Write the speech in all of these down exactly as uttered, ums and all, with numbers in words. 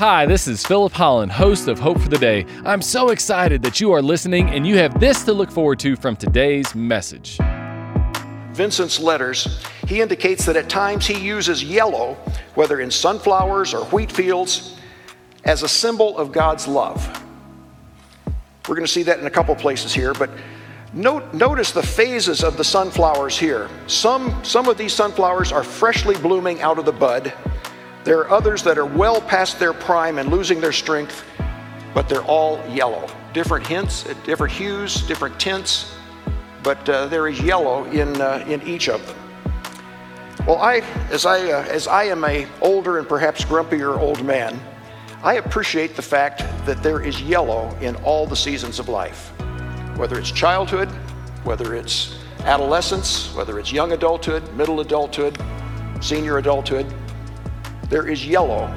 Hi, this is Philip Holland, host of Hope for the Day. I'm so excited that you are listening and you have this to look forward to from today's message. Vincent's letters, he indicates that at times he uses yellow, whether in sunflowers or wheat fields, as a symbol of God's love. We're going to see that in a couple places here, but note, notice the phases of the sunflowers here. Some, some of these sunflowers are freshly blooming out of the bud. There are others that are well past their prime and losing their strength, but they're all yellow. Different hints, different hues, different tints, but uh, there is yellow in uh, in each of them. Well, I, as I uh, as I am a older and perhaps grumpier old man, I appreciate the fact that there is yellow in all the seasons of life, whether it's childhood, whether it's adolescence, whether it's young adulthood, middle adulthood, senior adulthood. There is yellow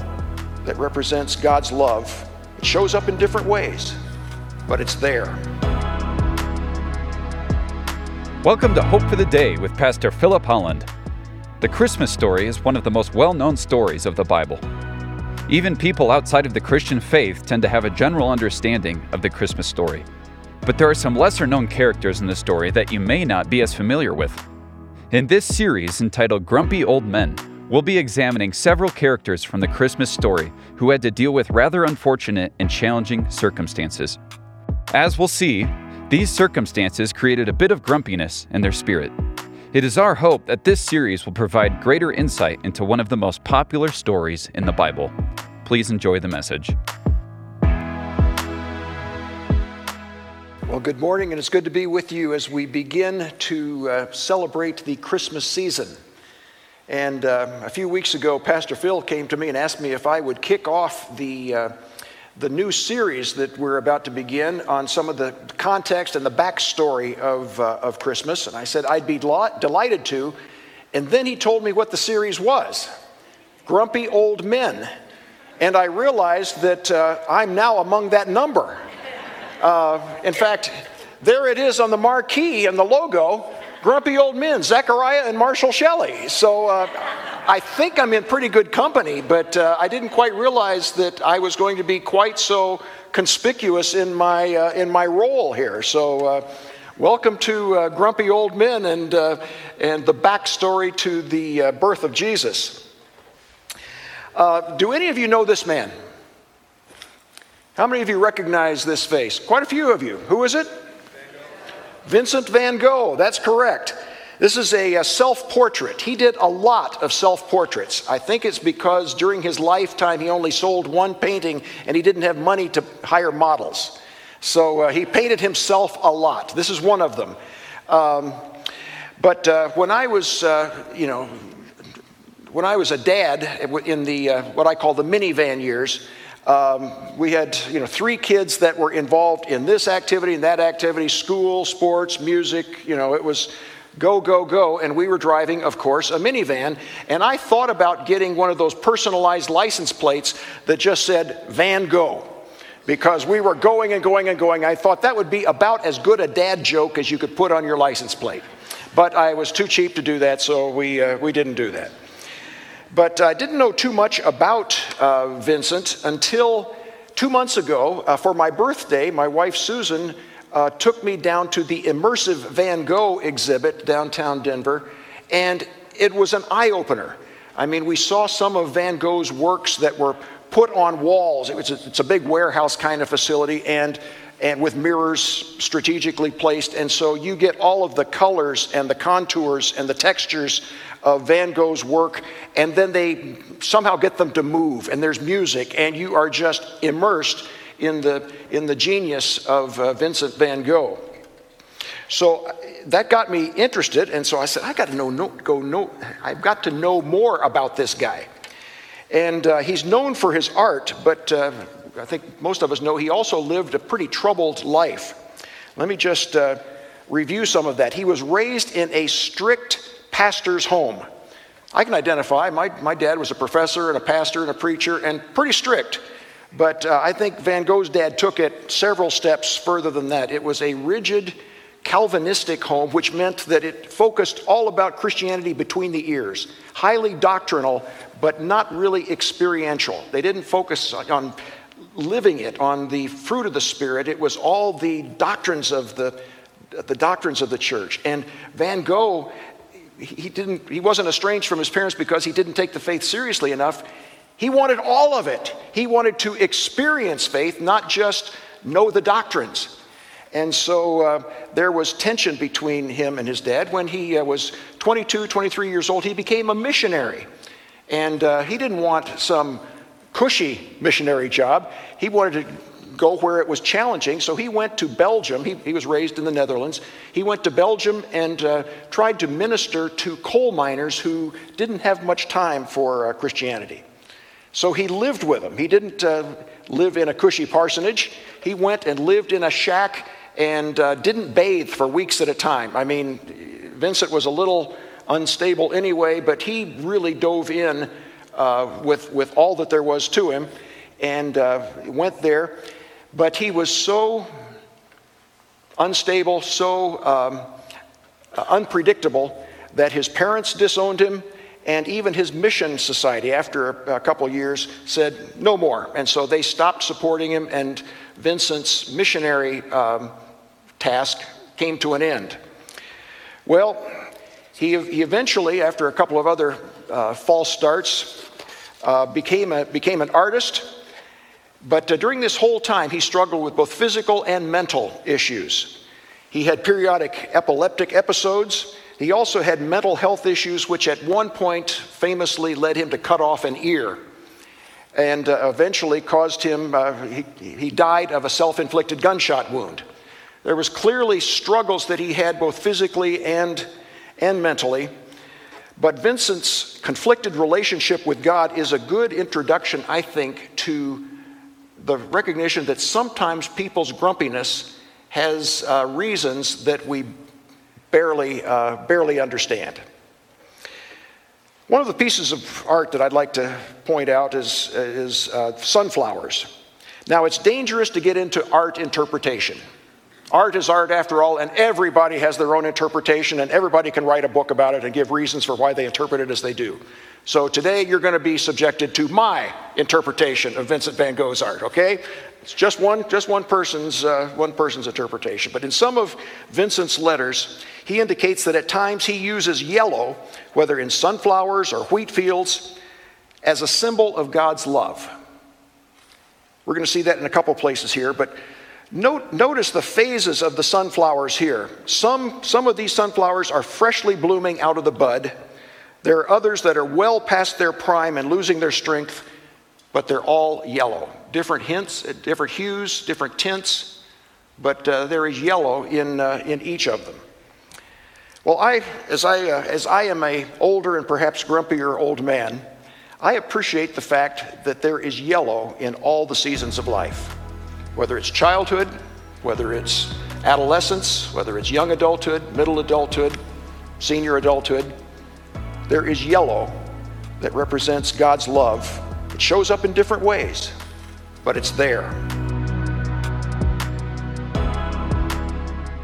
that represents God's love. It shows up in different ways, but it's there. Welcome to Hope for the Day with Pastor Philip Holland. The Christmas story is one of the most well-known stories of the Bible. Even people outside of the Christian faith tend to have a general understanding of the Christmas story. But there are some lesser-known characters in the story that you may not be as familiar with. In this series entitled Grumpy Old Men, we'll be examining several characters from the Christmas story who had to deal with rather unfortunate and challenging circumstances. As we'll see, these circumstances created a bit of grumpiness in their spirit. It is our hope that this series will provide greater insight into one of the most popular stories in the Bible. Please enjoy the message. Well, good morning, and it's good to be with you as we begin to uh, celebrate the Christmas season. And uh, a few weeks ago, Pastor Phil came to me and asked me if I would kick off the uh, the new series that we're about to begin on some of the context and the backstory of uh, of Christmas. And I said I'd be del- delighted to. And then he told me what the series was, Grumpy Old Men. And I realized that uh, I'm now among that number. Uh, in fact, there it is on the marquee and the logo. Grumpy Old Men, Zechariah and Marshall Shelley. So uh, I think I'm in pretty good company, but uh, I didn't quite realize that I was going to be quite so conspicuous in my uh, in my role here. So uh, welcome to uh, Grumpy Old Men and uh, and the backstory to the uh, birth of Jesus. Uh, do any of you know this man? How many of you recognize this face? Quite a few of you. Who is it? Vincent van Gogh, that's correct. This is a, a self-portrait. He did a lot of self-portraits. I think it's because during his lifetime he only sold one painting and he didn't have money to hire models. So uh, he painted himself a lot. This is one of them. Um, but uh, when I was, uh, you know, when I was a dad in the uh, what I call the minivan years, Um, we had, you know, three kids that were involved in this activity and that activity, school, sports, music, you know, it was go, go, go. And we were driving, of course, a minivan. And I thought about getting one of those personalized license plates that just said Van Gogh, because we were going and going and going. I thought that would be about as good a dad joke as you could put on your license plate. But I was too cheap to do that, so we uh, we didn't do that. But I didn't know too much about uh, Vincent until two months ago, uh, for my birthday, my wife Susan uh, took me down to the immersive Van Gogh exhibit downtown Denver, and it was an eye-opener. I mean, we saw some of Van Gogh's works that were put on walls. It was a, it's a big warehouse kind of facility, and and with mirrors strategically placed, and so you get all of the colors and the contours and the textures of Van Gogh's work, and then they somehow get them to move, and there's music, and you are just immersed in the in the genius of uh, Vincent van Gogh. So that got me interested, and so I said, I got to know, no, go know, I've got to know more about this guy. And uh, he's known for his art, but uh, I think most of us know he also lived a pretty troubled life. Let me just uh, review some of that. He was raised in a strict pastor's home. I can identify. My, my dad was a professor and a pastor and a preacher and pretty strict. But uh, I think Van Gogh's dad took it several steps further than that. It was a rigid, Calvinistic home, which meant that it focused all about Christianity between the ears. Highly doctrinal, but not really experiential. They didn't focus on living it, on the fruit of the Spirit. It was all the doctrines of the the doctrines of the church. And Van Gogh, he didn't he wasn't estranged from his parents because he didn't take the faith seriously enough. He wanted all of it. He wanted to experience faith, not just know the doctrines. And so uh, there was tension between him and his dad. When he uh, was twenty-two, twenty-three years old, he became a missionary. And uh, he didn't want some cushy missionary job. He wanted to go where it was challenging. So he went to Belgium. He, he was raised in the Netherlands. He went to Belgium and uh, tried to minister to coal miners who didn't have much time for uh, Christianity. So he lived with them. He didn't uh, live in a cushy parsonage. He went and lived in a shack and uh, didn't bathe for weeks at a time. I mean, Vincent was a little unstable anyway, but he really dove in uh, with, with all that there was to him and uh, went there. But he was so unstable, so um, unpredictable that his parents disowned him. And even his mission society, after a couple years, said no more. And so they stopped supporting him, and Vincent's missionary um, task came to an end. Well, he, he eventually, after a couple of other uh, false starts, uh, became, a, became an artist. But uh, during this whole time, he struggled with both physical and mental issues. He had periodic epileptic episodes. He also had mental health issues, which at one point famously led him to cut off an ear and uh, eventually caused him, uh, he, he died of a self-inflicted gunshot wound. There was clearly struggles that he had both physically and, and mentally, but Vincent's conflicted relationship with God is a good introduction, I think, to the recognition that sometimes people's grumpiness has uh, reasons that we barely uh, barely understand. One of the pieces of art that I'd like to point out is, is uh, sunflowers. Now, it's dangerous to get into art interpretation. Art is art, after all, and everybody has their own interpretation, and everybody can write a book about it and give reasons for why they interpret it as they do. So today, you're going to be subjected to my interpretation of Vincent van Gogh's art, okay? It's just one, just one person's, uh, one person's interpretation. But in some of Vincent's letters, he indicates that at times he uses yellow, whether in sunflowers or wheat fields, as a symbol of God's love. We're going to see that in a couple places here, but note, notice the phases of the sunflowers here. Some, some of these sunflowers are freshly blooming out of the bud. There are others that are well past their prime and losing their strength, but they're all yellow. Different hints, different hues, different tints, but uh, there is yellow in uh, in each of them. Well, I, as I uh, as I am a older and perhaps grumpier old man, I appreciate the fact that there is yellow in all the seasons of life, whether it's childhood, whether it's adolescence, whether it's young adulthood, middle adulthood, senior adulthood. There is yellow that represents God's love. It shows up in different ways, but it's there.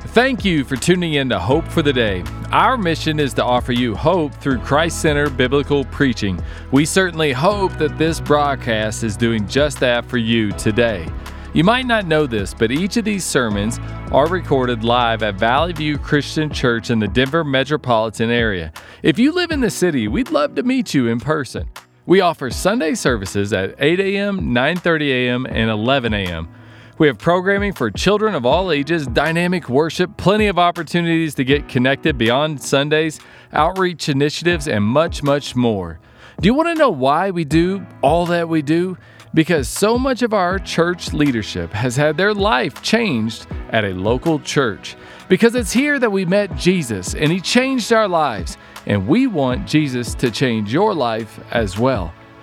Thank you for tuning in to Hope for the Day. Our mission is to offer you hope through Christ-centered biblical preaching. We certainly hope that this broadcast is doing just that for you today. You might not know this, but each of these sermons are recorded live at Valley View Christian Church in the Denver metropolitan area. If you live in the city, we'd love to meet you in person. We offer Sunday services at eight a.m., nine thirty a.m., and eleven a.m. We have programming for children of all ages, dynamic worship, plenty of opportunities to get connected beyond Sundays, outreach initiatives, and much, much more. Do you want to know why we do all that we do? Because so much of our church leadership has had their life changed at a local church. Because it's here that we met Jesus, and He changed our lives. And we want Jesus to change your life as well.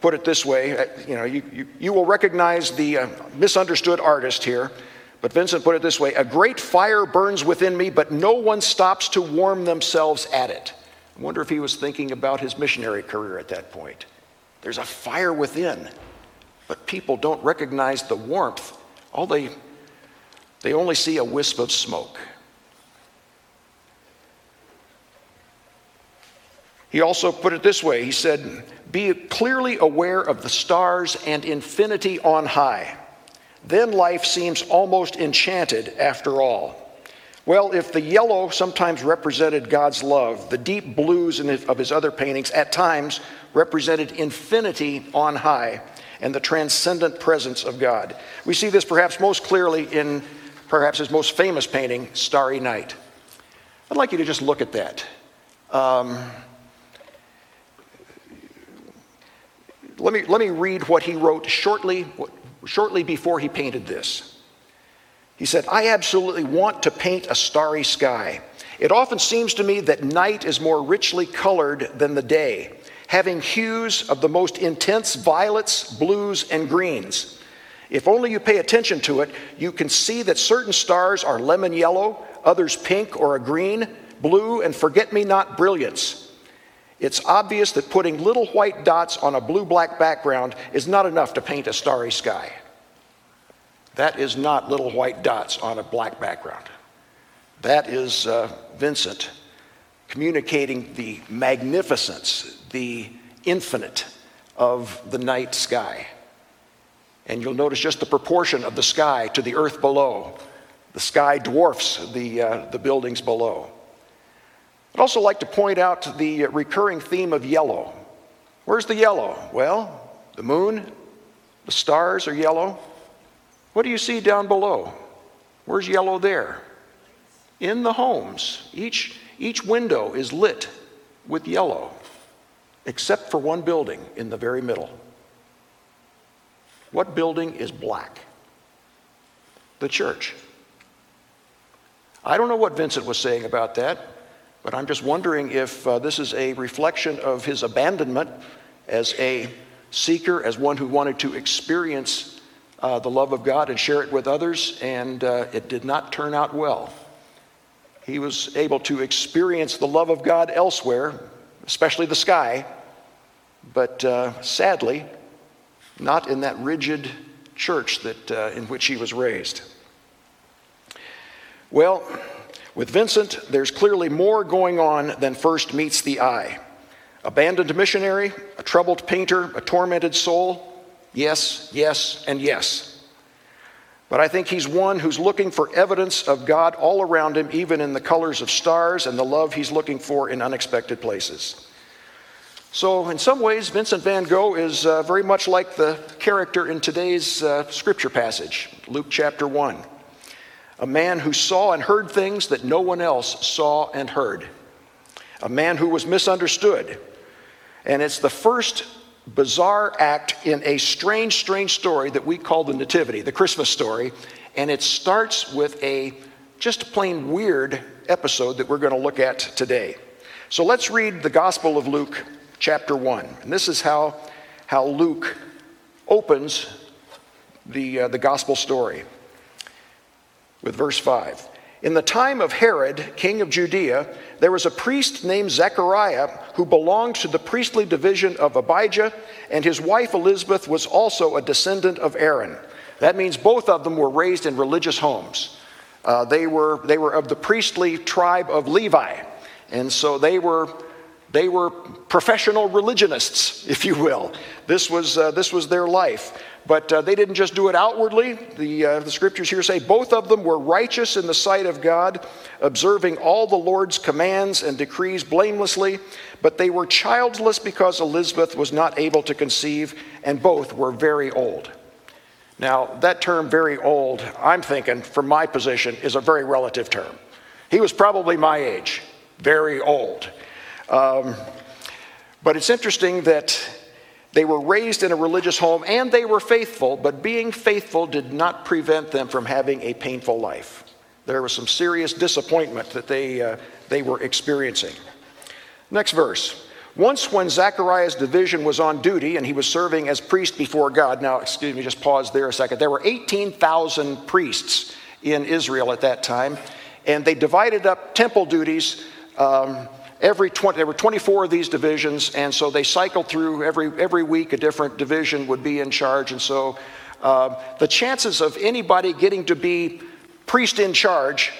put it this way, you know, you, you, you will recognize the uh, misunderstood artist here, but Vincent put it this way: a great fire burns within me, but no one stops to warm themselves at it. I wonder if he was thinking about his missionary career at that point. There's a fire within, but people don't recognize the warmth. All they, they only see a wisp of smoke. He also put it this way. He said, be clearly aware of the stars and infinity on high. Then life seems almost enchanted after all. Well, if the yellow sometimes represented God's love, the deep blues of his other paintings at times represented infinity on high and the transcendent presence of God. We see this perhaps most clearly in perhaps his most famous painting, Starry Night. I'd like you to just look at that. Um, Let me, let me read what he wrote shortly, shortly before he painted this. He said, I absolutely want to paint a starry sky. It often seems to me that night is more richly colored than the day, having hues of the most intense violets, blues, and greens. If only you pay attention to it, you can see that certain stars are lemon yellow, others pink or a green, blue, and forget-me-not brilliance. It's obvious that putting little white dots on a blue-black background is not enough to paint a starry sky. That is not little white dots on a black background. That is uh, Vincent communicating the magnificence, the infinite of the night sky. And you'll notice just the proportion of the sky to the earth below. The sky dwarfs the, uh, the buildings below. I'd also like to point out the recurring theme of yellow. Where's the yellow? Well, the moon, the stars are yellow. What do you see down below? Where's yellow there? In the homes. Each, each window is lit with yellow, except for one building in the very middle. What building is black? The church. I don't know what Vincent was saying about that. But I'm just wondering if uh, this is a reflection of his abandonment as a seeker, as one who wanted to experience uh, the love of God and share it with others, and uh, it did not turn out well. He was able to experience the love of God elsewhere, especially the sky, but uh, sadly, not in that rigid church that uh, in which he was raised. Well, with Vincent, there's clearly more going on than first meets the eye. Abandoned missionary, a troubled painter, a tormented soul. Yes, yes, and yes. But I think he's one who's looking for evidence of God all around him, even in the colors of stars and the love he's looking for in unexpected places. So in some ways, Vincent van Gogh is uh, very much like the character in today's uh, scripture passage, Luke chapter one. A man who saw and heard things that no one else saw and heard. A man who was misunderstood. And it's the first bizarre act in a strange, strange story that we call the Nativity, the Christmas story. And it starts with a just a plain weird episode that we're going to look at today. So let's read the Gospel of Luke chapter one. And this is how, how Luke opens the, uh, the Gospel story. With verse five, in the time of Herod, king of Judea, there was a priest named Zechariah who belonged to the priestly division of Abijah, and his wife Elizabeth was also a descendant of Aaron. That means both of them were raised in religious homes. Uh, they were they were of the priestly tribe of Levi, and so they were they were professional religionists, if you will. This was uh, this was their life. But uh, they didn't just do it outwardly. The, uh, the scriptures here say both of them were righteous in the sight of God, observing all the Lord's commands and decrees blamelessly. But they were childless because Elizabeth was not able to conceive, and both were very old. Now, that term very old, I'm thinking, from my position, is a very relative term. He was probably my age, very old. Um, but it's interesting that they were raised in a religious home, and they were faithful, but being faithful did not prevent them from having a painful life. There was some serious disappointment that they, uh, they were experiencing. Next verse. Once when Zechariah's division was on duty and he was serving as priest before God, now excuse me, just pause there a second, there were eighteen thousand priests in Israel at that time, and they divided up temple duties um, every twenty, there were twenty-four of these divisions, and so they cycled through every, every week a different division would be in charge, and so uh, the chances of anybody getting to be priest in charge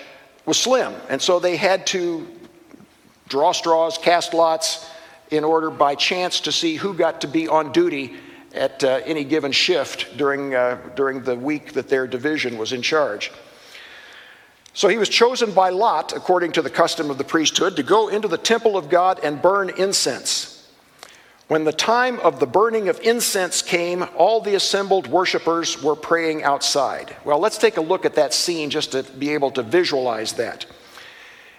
was slim, and so they had to draw straws, cast lots, in order by chance to see who got to be on duty at uh, any given shift during, uh, during the week that their division was in charge. So he was chosen by lot, according to the custom of the priesthood, to go into the temple of God and burn incense. When the time of the burning of incense came, all the assembled worshipers were praying outside. Well, let's take a look at that scene just to be able to visualize that.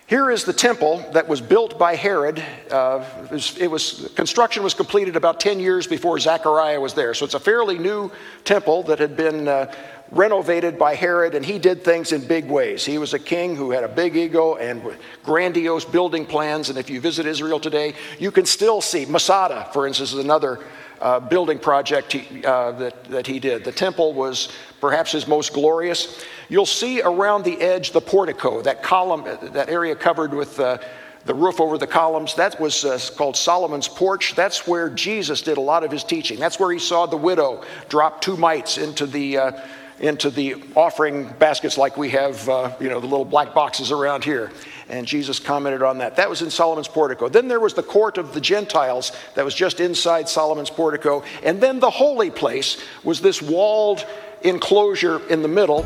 Here is the temple that was built by Herod. Uh, it was, it was, construction was completed about ten years before Zechariah was there. So it's a fairly new temple that had been uh, renovated by Herod, and he did things in big ways. He was a king who had a big ego and grandiose building plans. And if you visit Israel today, you can still see Masada, for instance, is another uh, building project he, uh, that, that he did. The temple was perhaps his most glorious. You'll see around the edge the portico, that column, that area covered with uh, the roof over the columns. That was uh, called Solomon's Porch. That's where Jesus did a lot of his teaching. That's where he saw the widow drop two mites into the uh, into the offering baskets like we have, uh, you know, the little black boxes around here. And Jesus commented on that. That was in Solomon's portico. Then there was the court of the Gentiles that was just inside Solomon's portico. And then the holy place was this walled enclosure in the middle.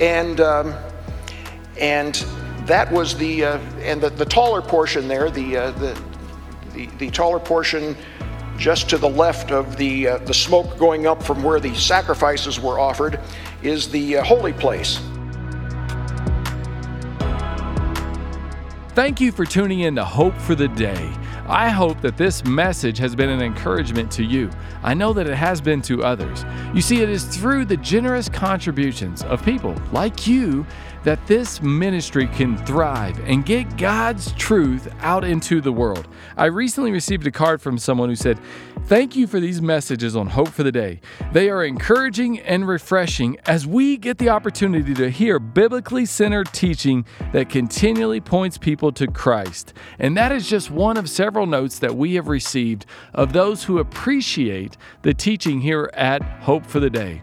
And um, and that was the, uh, and the, the taller portion there, the, uh, the, the, the taller portion just to the left of the uh, the smoke going up from where the sacrifices were offered is the uh, holy place. Thank you for tuning in to Hope for the Day. I hope that this message has been an encouragement to you. I know that it has been to others. You see, it is through the generous contributions of people like you that this ministry can thrive and get God's truth out into the world. I recently received a card from someone who said, "Thank you for these messages on Hope for the Day. They are encouraging and refreshing as we get the opportunity to hear biblically centered teaching that continually points people to Christ." And that is just one of several notes that we have received of those who appreciate the teaching here at Hope for the Day.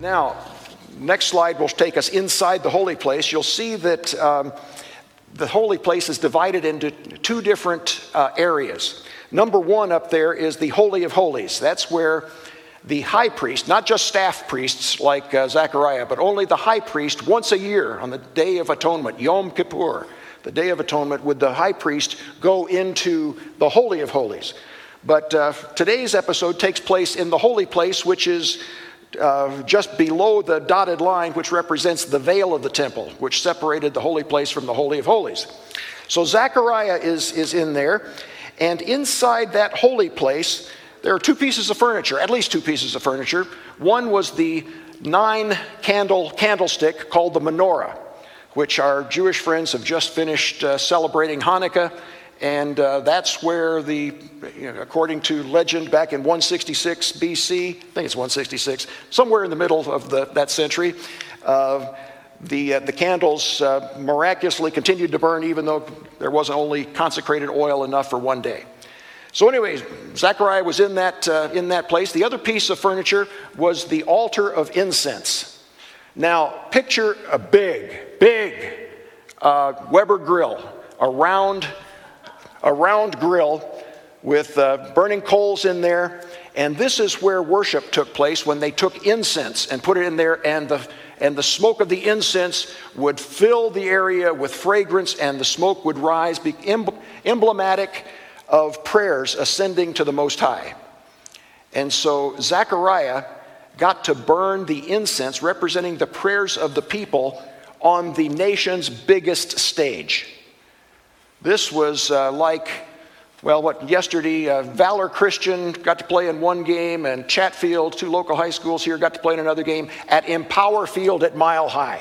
Now, next slide will take us inside the holy place. You'll see that um, the holy place is divided into two different uh, areas. Number one up there is the Holy of Holies. That's where the high priest, not just staff priests like uh, Zechariah, but only the high priest once a year on the Day of Atonement, Yom Kippur, the Day of Atonement, would the high priest go into the Holy of Holies. But uh, today's episode takes place in the holy place, which is Uh, just below the dotted line, which represents the veil of the temple, which separated the holy place from the Holy of Holies. So Zechariah is, is in there, and inside that holy place, there are two pieces of furniture, at least two pieces of furniture. One was the nine candle candlestick called the menorah, which our Jewish friends have just finished uh, celebrating Hanukkah. And uh, that's where the, you know, according to legend, back in one sixty-six B C, I think it's one sixty-six, somewhere in the middle of the, that century, uh, the uh, the candles uh, miraculously continued to burn, even though there was only consecrated oil enough for one day. So, anyways, Zechariah was in that uh, in that place. The other piece of furniture was the altar of incense. Now, picture a big, big uh, Weber grill, a round, a round grill with uh, burning coals in there. And this is where worship took place, when they took incense and put it in there, and the and the smoke of the incense would fill the area with fragrance, and the smoke would rise, be emblematic of prayers ascending to the Most High. And so Zechariah got to burn the incense representing the prayers of the people on the nation's biggest stage. This was uh, like, well, what, yesterday, uh, Valor Christian got to play in one game, and Chatfield, two local high schools here, got to play in another game at Empower Field at Mile High,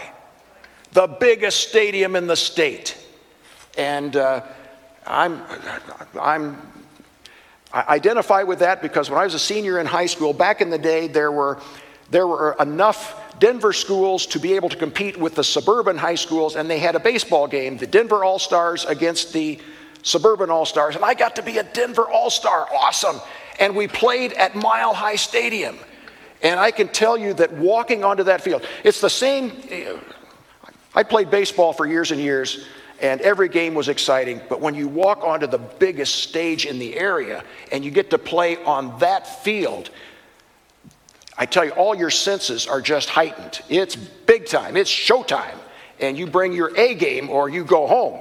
the biggest stadium in the state. And uh, I'm, I'm, I identify with that, because when I was a senior in high school, back in the day, there were there were enough Denver schools to be able to compete with the suburban high schools, and they had a baseball game, the Denver All-Stars against the suburban All-Stars, and I got to be a Denver All-Star, awesome, and we played at Mile High Stadium, and I can tell you that walking onto that field, it's the same. I played baseball for years and years, and every game was exciting, but when you walk onto the biggest stage in the area and you get to play on that field, I tell you, all your senses are just heightened. It's big time. It's showtime. And you bring your A game or you go home.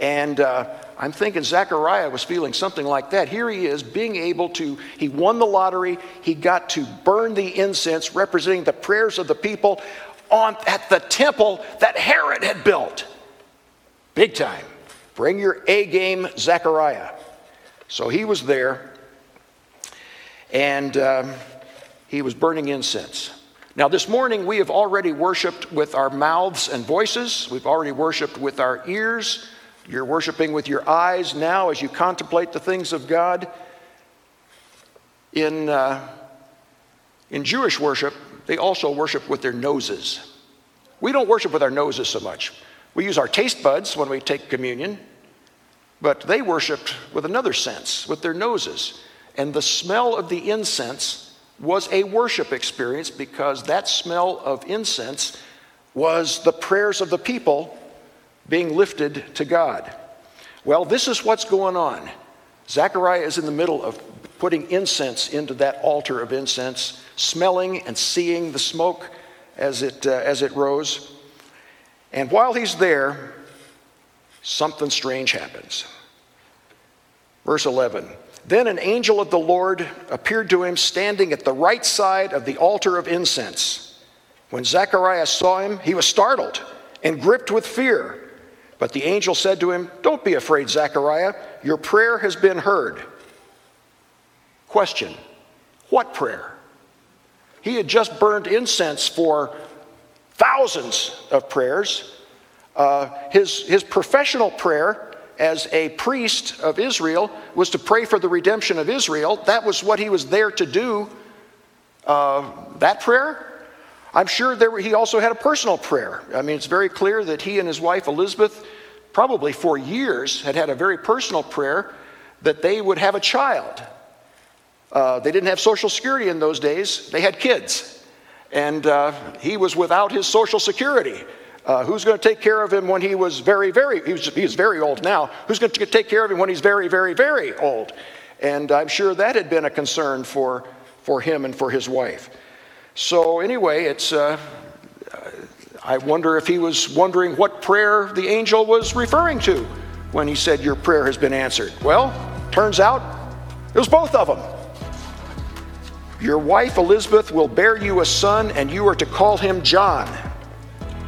And uh, I'm thinking Zechariah was feeling something like that. Here he is being able to, he won the lottery. He got to burn the incense representing the prayers of the people on at the temple that Herod had built. Big time. Bring your A game, Zechariah. So he was there, and um, he was burning incense. Now this morning we have already worshiped with our mouths and voices. We've already worshiped with our ears. You're worshiping with your eyes now as you contemplate the things of God. In, uh, in Jewish worship, they also worship with their noses. We don't worship with our noses so much. We use our taste buds when we take communion, but they worshiped with another sense, with their noses. And the smell of the incense was a worship experience, because that smell of incense was the prayers of the people being lifted to God. Well, this is what's going on. Zechariah is in the middle of putting incense into that altar of incense, smelling and seeing the smoke as it, uh, as it rose. And while he's there, something strange happens. Verse eleven, then an angel of the Lord appeared to him standing at the right side of the altar of incense. When Zechariah saw him, he was startled and gripped with fear. But the angel said to him, "Don't be afraid, Zechariah. Your prayer has been heard." Question, what prayer? He had just burned incense for thousands of prayers. Uh, his, his professional prayer as a priest of Israel was to pray for the redemption of Israel. That was what he was there to do. Uh, that prayer? I'm sure there were, he also had a personal prayer. I mean, it's very clear that he and his wife Elizabeth probably for years had had a very personal prayer that they would have a child. Uh, they didn't have Social Security in those days. They had kids. And uh, he was without his Social Security. Uh, who's going to take care of him when he was very, very, he was, he was very old now. Who's going to take care of him when he's very, very, very old? And I'm sure that had been a concern for, for him and for his wife. So anyway, it's, uh, I wonder if he was wondering what prayer the angel was referring to when he said, "Your prayer has been answered." Well, turns out it was both of them. "Your wife Elizabeth will bear you a son, and you are to call him John.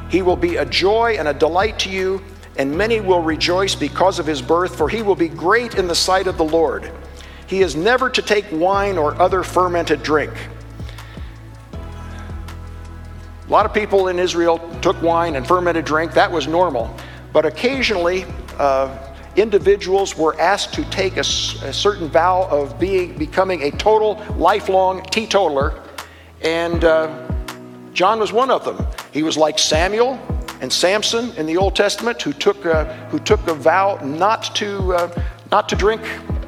He will be a joy and a delight to you, and many will rejoice because of his birth, for he will be great in the sight of the Lord. He is never to take wine or other fermented drink." A lot of people in Israel took wine and fermented drink. That was normal. But occasionally, uh, individuals were asked to take a, a certain vow of being becoming a total, lifelong teetotaler, and uh, John was one of them. He was like Samuel and Samson in the Old Testament, who took uh, who took a vow not to uh, not to drink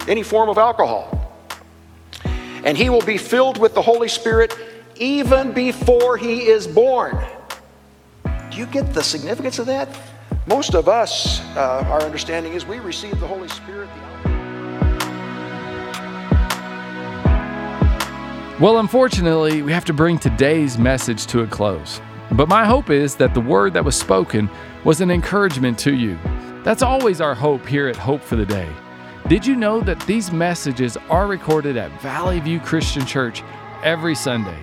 any form of alcohol. "And he will be filled with the Holy Spirit even before he is born." Do you get the significance of that? Most of us, uh, our understanding is we receive the Holy Spirit. Well, unfortunately, we have to bring today's message to a close. But my hope is that the word that was spoken was an encouragement to you. That's always our hope here at Hope for the Day. Did you know that these messages are recorded at Valley View Christian Church every Sunday?